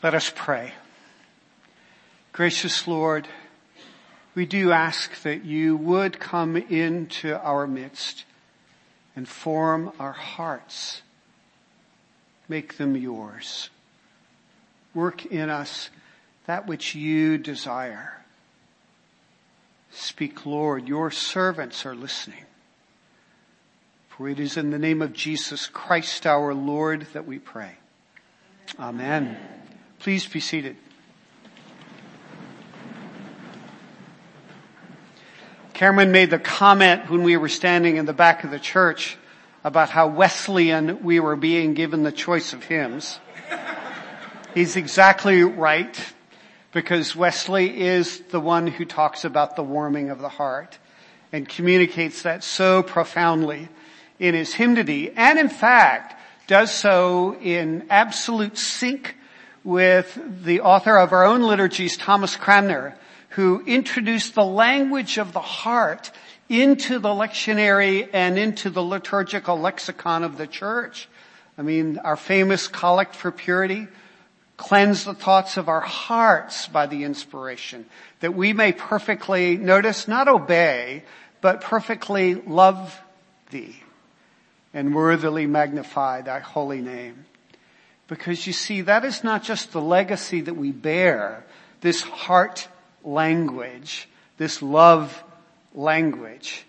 Let us pray. Gracious Lord, we do ask that you would come into our midst and form our hearts. Make them yours. Work in us that which you desire. Speak, Lord, your servants are listening. For it is in the name of Jesus Christ our Lord that we pray. Amen. Please be seated. Cameron made the comment when we were standing in the back of the church about how Wesleyan we were being given the choice of hymns. He's exactly right, because Wesley is the one who talks about the warming of the heart and communicates that so profoundly in his hymnody, and in fact does so in absolute sync with the author of our own liturgies, Thomas Cranmer, who introduced the language of the heart into the lectionary and into the liturgical lexicon of the church. I mean, our famous collect for purity, cleanse the thoughts of our hearts by the inspiration, that we may perfectly, notice, not obey, but perfectly love thee and worthily magnify thy holy name. Because you see, that is not just the legacy that we bear, this heart language, this love language.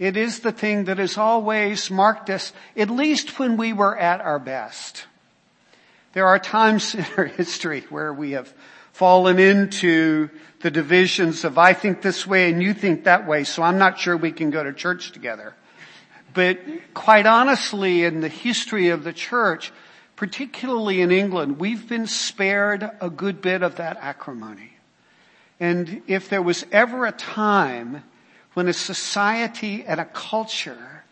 It is the thing that has always marked us, at least when we were at our best. There are times in our history where we have fallen into the divisions of I think this way and you think that way, so I'm not sure we can go to church together. But quite honestly, in the history of the church, particularly in England, we've been spared a good bit of that acrimony. And if there was ever a time when a society and a culture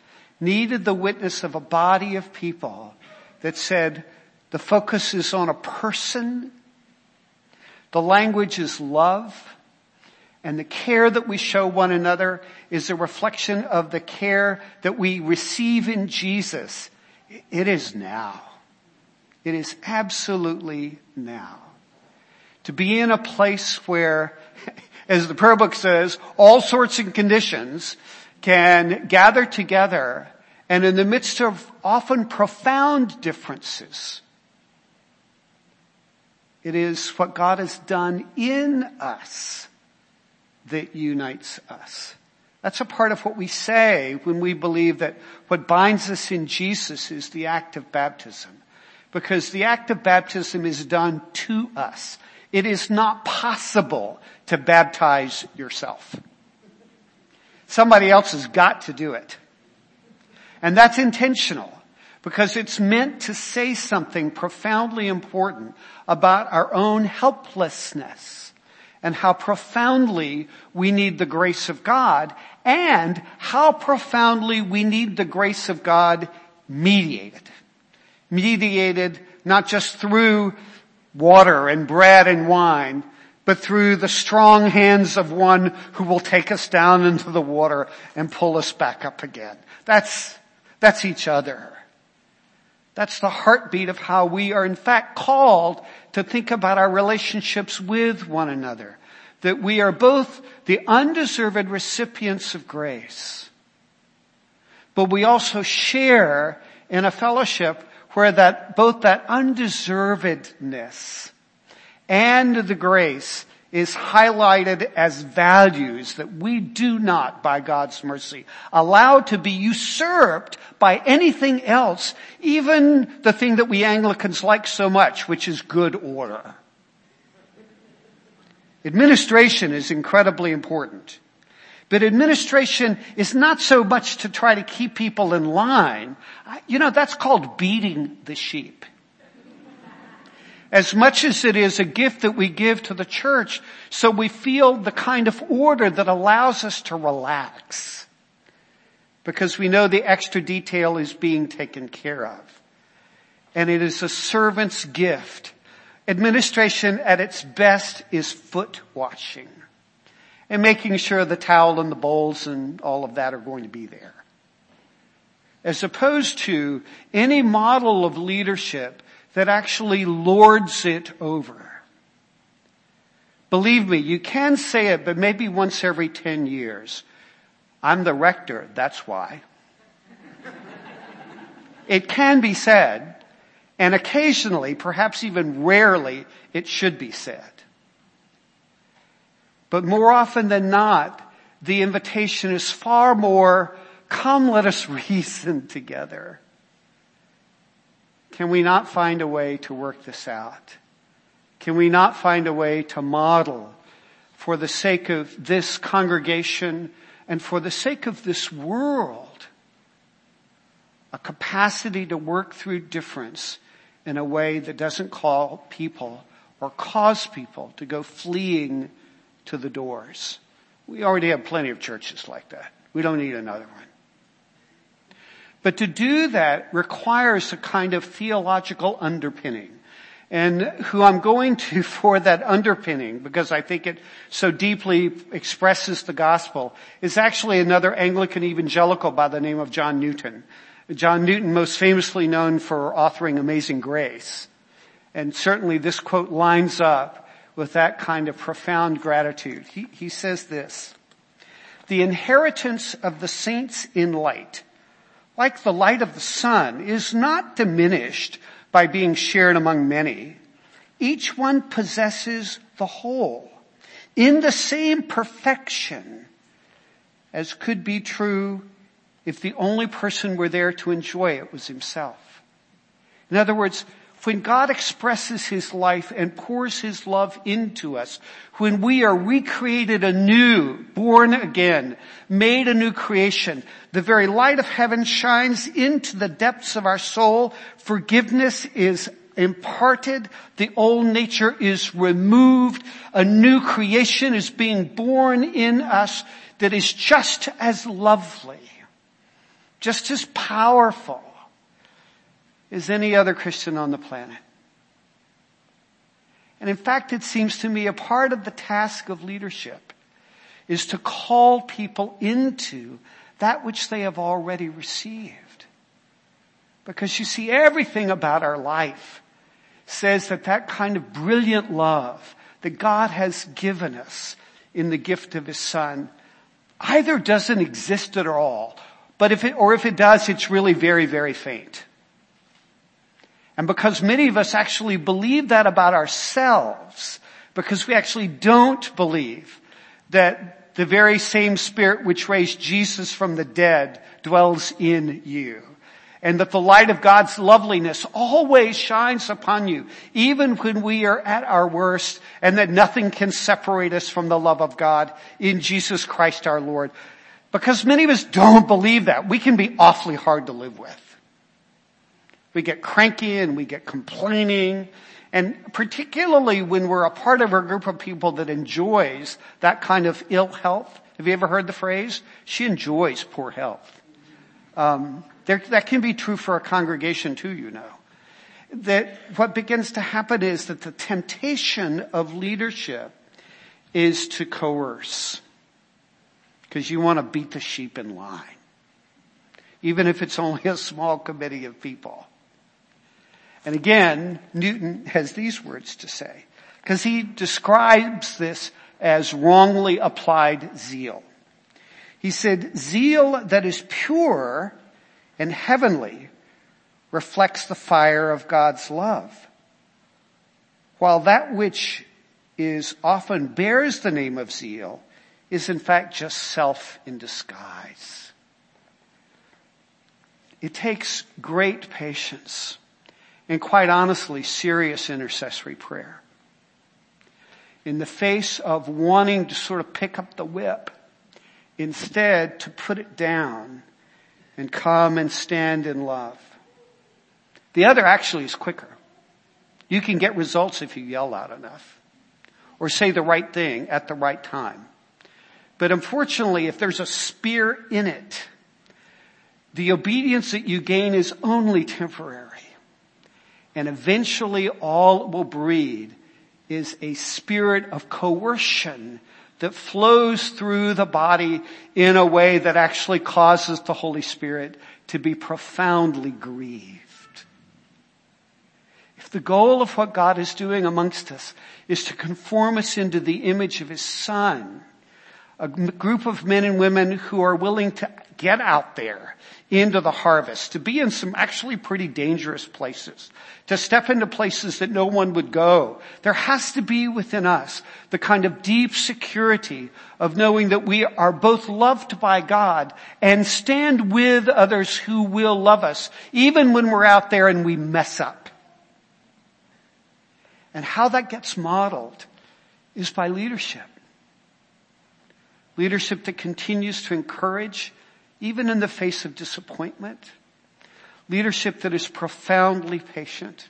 needed the witness of a body of people that said, the focus is on a person, the language is love, and the care that we show one another is a reflection of the care that we receive in Jesus, it is now. It is absolutely now. To be in a place where, as the prayer book says, all sorts and conditions can gather together, and in the midst of often profound differences, it is what God has done in us that unites us. That's a part of what we say when we believe that what binds us in Jesus is the act of baptism. Because the act of baptism is done to us. It is not possible to baptize yourself. Somebody else has got to do it. And that's intentional, because it's meant to say something profoundly important about our own helplessness and how profoundly we need the grace of God, and how profoundly we need the grace of God mediated. Mediated not just through water and bread and wine, but through the strong hands of one who will take us down into the water and pull us back up again. That's each other. That's the heartbeat of how we are in fact called to think about our relationships with one another. That we are both the undeserved recipients of grace, but we also share in a fellowship where that both that undeservedness and the grace is highlighted as values that we do not, by God's mercy, allow to be usurped by anything else, even the thing that we Anglicans like so much, which is good order. Administration is incredibly important. But administration is not so much to try to keep people in line. That's called beating the sheep. As much as it is a gift that we give to the church, so we feel the kind of order that allows us to relax, because we know the extra detail is being taken care of. And it is a servant's gift. Administration at its best is foot washing and making sure the towel and the bowls and all of that are going to be there. As opposed to any model of leadership that actually lords it over. Believe me, you can say it, but maybe once every 10 years. I'm the rector, that's why. It can be said, and occasionally, perhaps even rarely, it should be said. But more often than not, the invitation is far more, come let us reason together. Can we not find a way to work this out? Can we not find a way to model for the sake of this congregation and for the sake of this world a capacity to work through difference in a way that doesn't call people or cause people to go fleeing to the doors? We already have plenty of churches like that. We don't need another one. But to do that requires a kind of theological underpinning. And who I'm going to for that underpinning, because I think it so deeply expresses the gospel, is actually another Anglican evangelical by the name of John Newton. John Newton, most famously known for authoring Amazing Grace. And certainly this quote lines up with that kind of profound gratitude. He says this, "The inheritance of the saints in light, like the light of the sun, is not diminished by being shared among many. Each one possesses the whole in the same perfection as could be true if the only person were there to enjoy it was himself." In other words, when God expresses his life and pours his love into us, when we are recreated anew, born again, made a new creation, the very light of heaven shines into the depths of our soul. Forgiveness is imparted. The old nature is removed. A new creation is being born in us that is just as lovely, just as powerful as any other Christian on the planet. And in fact, it seems to me a part of the task of leadership is to call people into that which they have already received. Because you see, everything about our life says that that kind of brilliant love that God has given us in the gift of his Son either doesn't exist at all, but if it does, it's really very, very faint. And because many of us actually believe that about ourselves, because we actually don't believe that the very same Spirit which raised Jesus from the dead dwells in you, and that the light of God's loveliness always shines upon you, even when we are at our worst, and that nothing can separate us from the love of God in Jesus Christ our Lord. Because many of us don't believe that, we can be awfully hard to live with. We get cranky and we get complaining, and particularly when we're a part of a group of people that enjoys that kind of ill health. Have you ever heard the phrase? She enjoys poor health. That can be true for a congregation too, you know. That what begins to happen is that the temptation of leadership is to coerce, because you want to beat the sheep in line, even if it's only a small committee of people. And again, Newton has these words to say, because he describes this as wrongly applied zeal. He said, "Zeal that is pure and heavenly reflects the fire of God's love, while that which is often bears the name of zeal is in fact just self in disguise." It takes great patience and, quite honestly, serious intercessory prayer in the face of wanting to sort of pick up the whip, instead to put it down and come and stand in love. The other actually is quicker. You can get results if you yell loud enough or say the right thing at the right time. But unfortunately, if there's a spear in it, the obedience that you gain is only temporary. And eventually all it will breed is a spirit of coercion that flows through the body in a way that actually causes the Holy Spirit to be profoundly grieved. The goal of what God is doing amongst us is to conform us into the image of His Son. A group of men and women who are willing to get out there into the harvest, to be in some actually pretty dangerous places, to step into places that no one would go. There has to be within us the kind of deep security of knowing that we are both loved by God and stand with others who will love us, even when we're out there and we mess up. And how that gets modeled is by leadership. Leadership that continues to encourage, even in the face of disappointment. Leadership that is profoundly patient.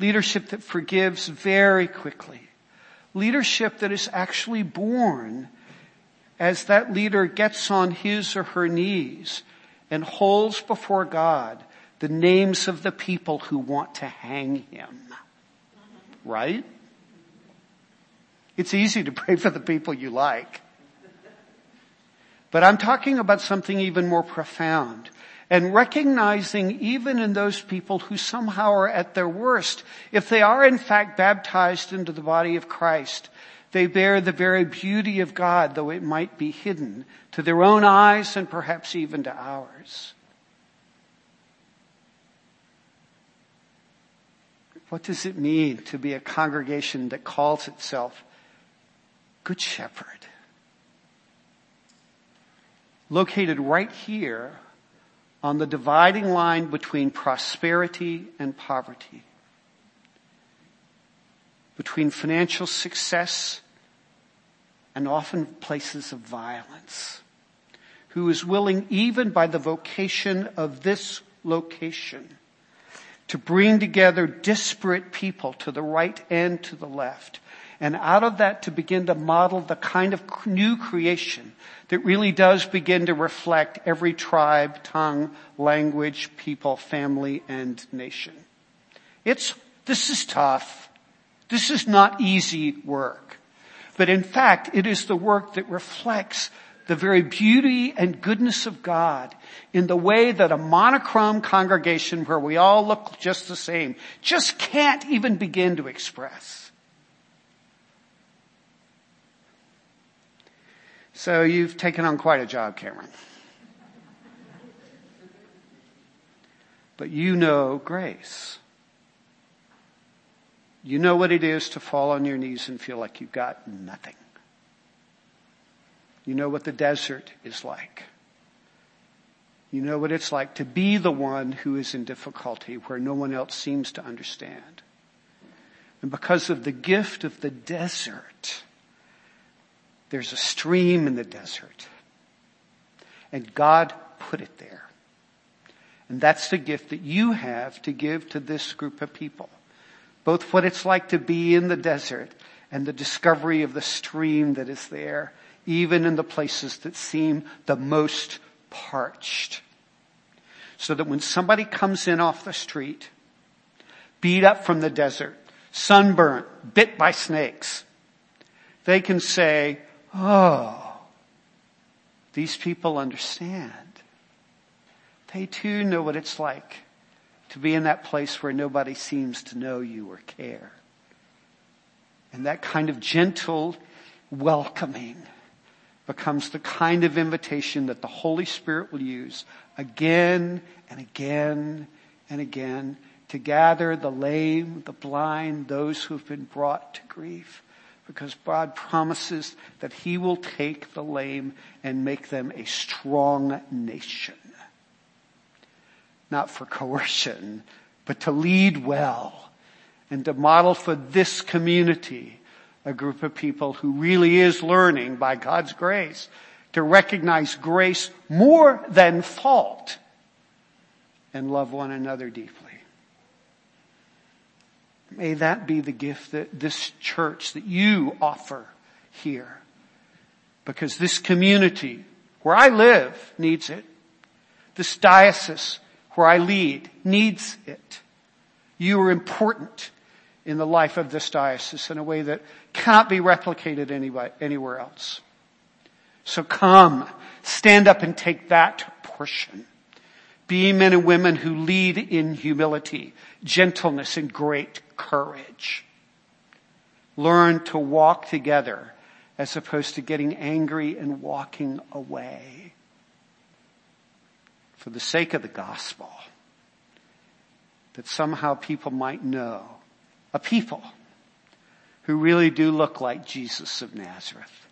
Leadership that forgives very quickly. Leadership that is actually born as that leader gets on his or her knees and holds before God the names of the people who want to hang him. Right? It's easy to pray for the people you like. But I'm talking about something even more profound, and recognizing even in those people who somehow are at their worst, if they are in fact baptized into the body of Christ, they bear the very beauty of God, though it might be hidden to their own eyes and perhaps even to ours. What does it mean to be a congregation that calls itself Good Shepherd? Located right here on the dividing line between prosperity and poverty, between financial success and often places of violence, who is willing, even by the vocation of this location, to bring together disparate people to the right and to the left, and out of that to begin to model the kind of new creation that really does begin to reflect every tribe, tongue, language, people, family, and nation. This is tough. This is not easy work. But in fact, it is the work that reflects the very beauty and goodness of God in the way that a monochrome congregation where we all look just the same just can't even begin to express. So you've taken on quite a job, Cameron. But you know grace. You know what it is to fall on your knees and feel like you've got nothing. You know what the desert is like. You know what it's like to be the one who is in difficulty where no one else seems to understand. And because of the gift of the desert, there's a stream in the desert, and God put it there. And that's the gift that you have to give to this group of people, both what it's like to be in the desert and the discovery of the stream that is there, even in the places that seem the most parched. So that when somebody comes in off the street, beat up from the desert, sunburnt, bit by snakes, they can say, oh, these people understand. They too know what it's like to be in that place where nobody seems to know you or care. And that kind of gentle welcoming becomes the kind of invitation that the Holy Spirit will use again and again and again to gather the lame, the blind, those who've been brought to grief. Because God promises that He will take the lame and make them a strong nation. Not for coercion, but to lead well and to model for this community a group of people who really is learning by God's grace to recognize grace more than fault and love one another deeply. May that be the gift that this church, that you offer here. Because this community, where I live, needs it. This diocese, where I lead, needs it. You are important in the life of this diocese in a way that cannot be replicated anywhere else. So come, stand up and take that portion. Being men and women who lead in humility, gentleness, and great courage. Learn to walk together as opposed to getting angry and walking away. For the sake of the gospel, that somehow people might know a people who really do look like Jesus of Nazareth.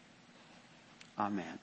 Amen.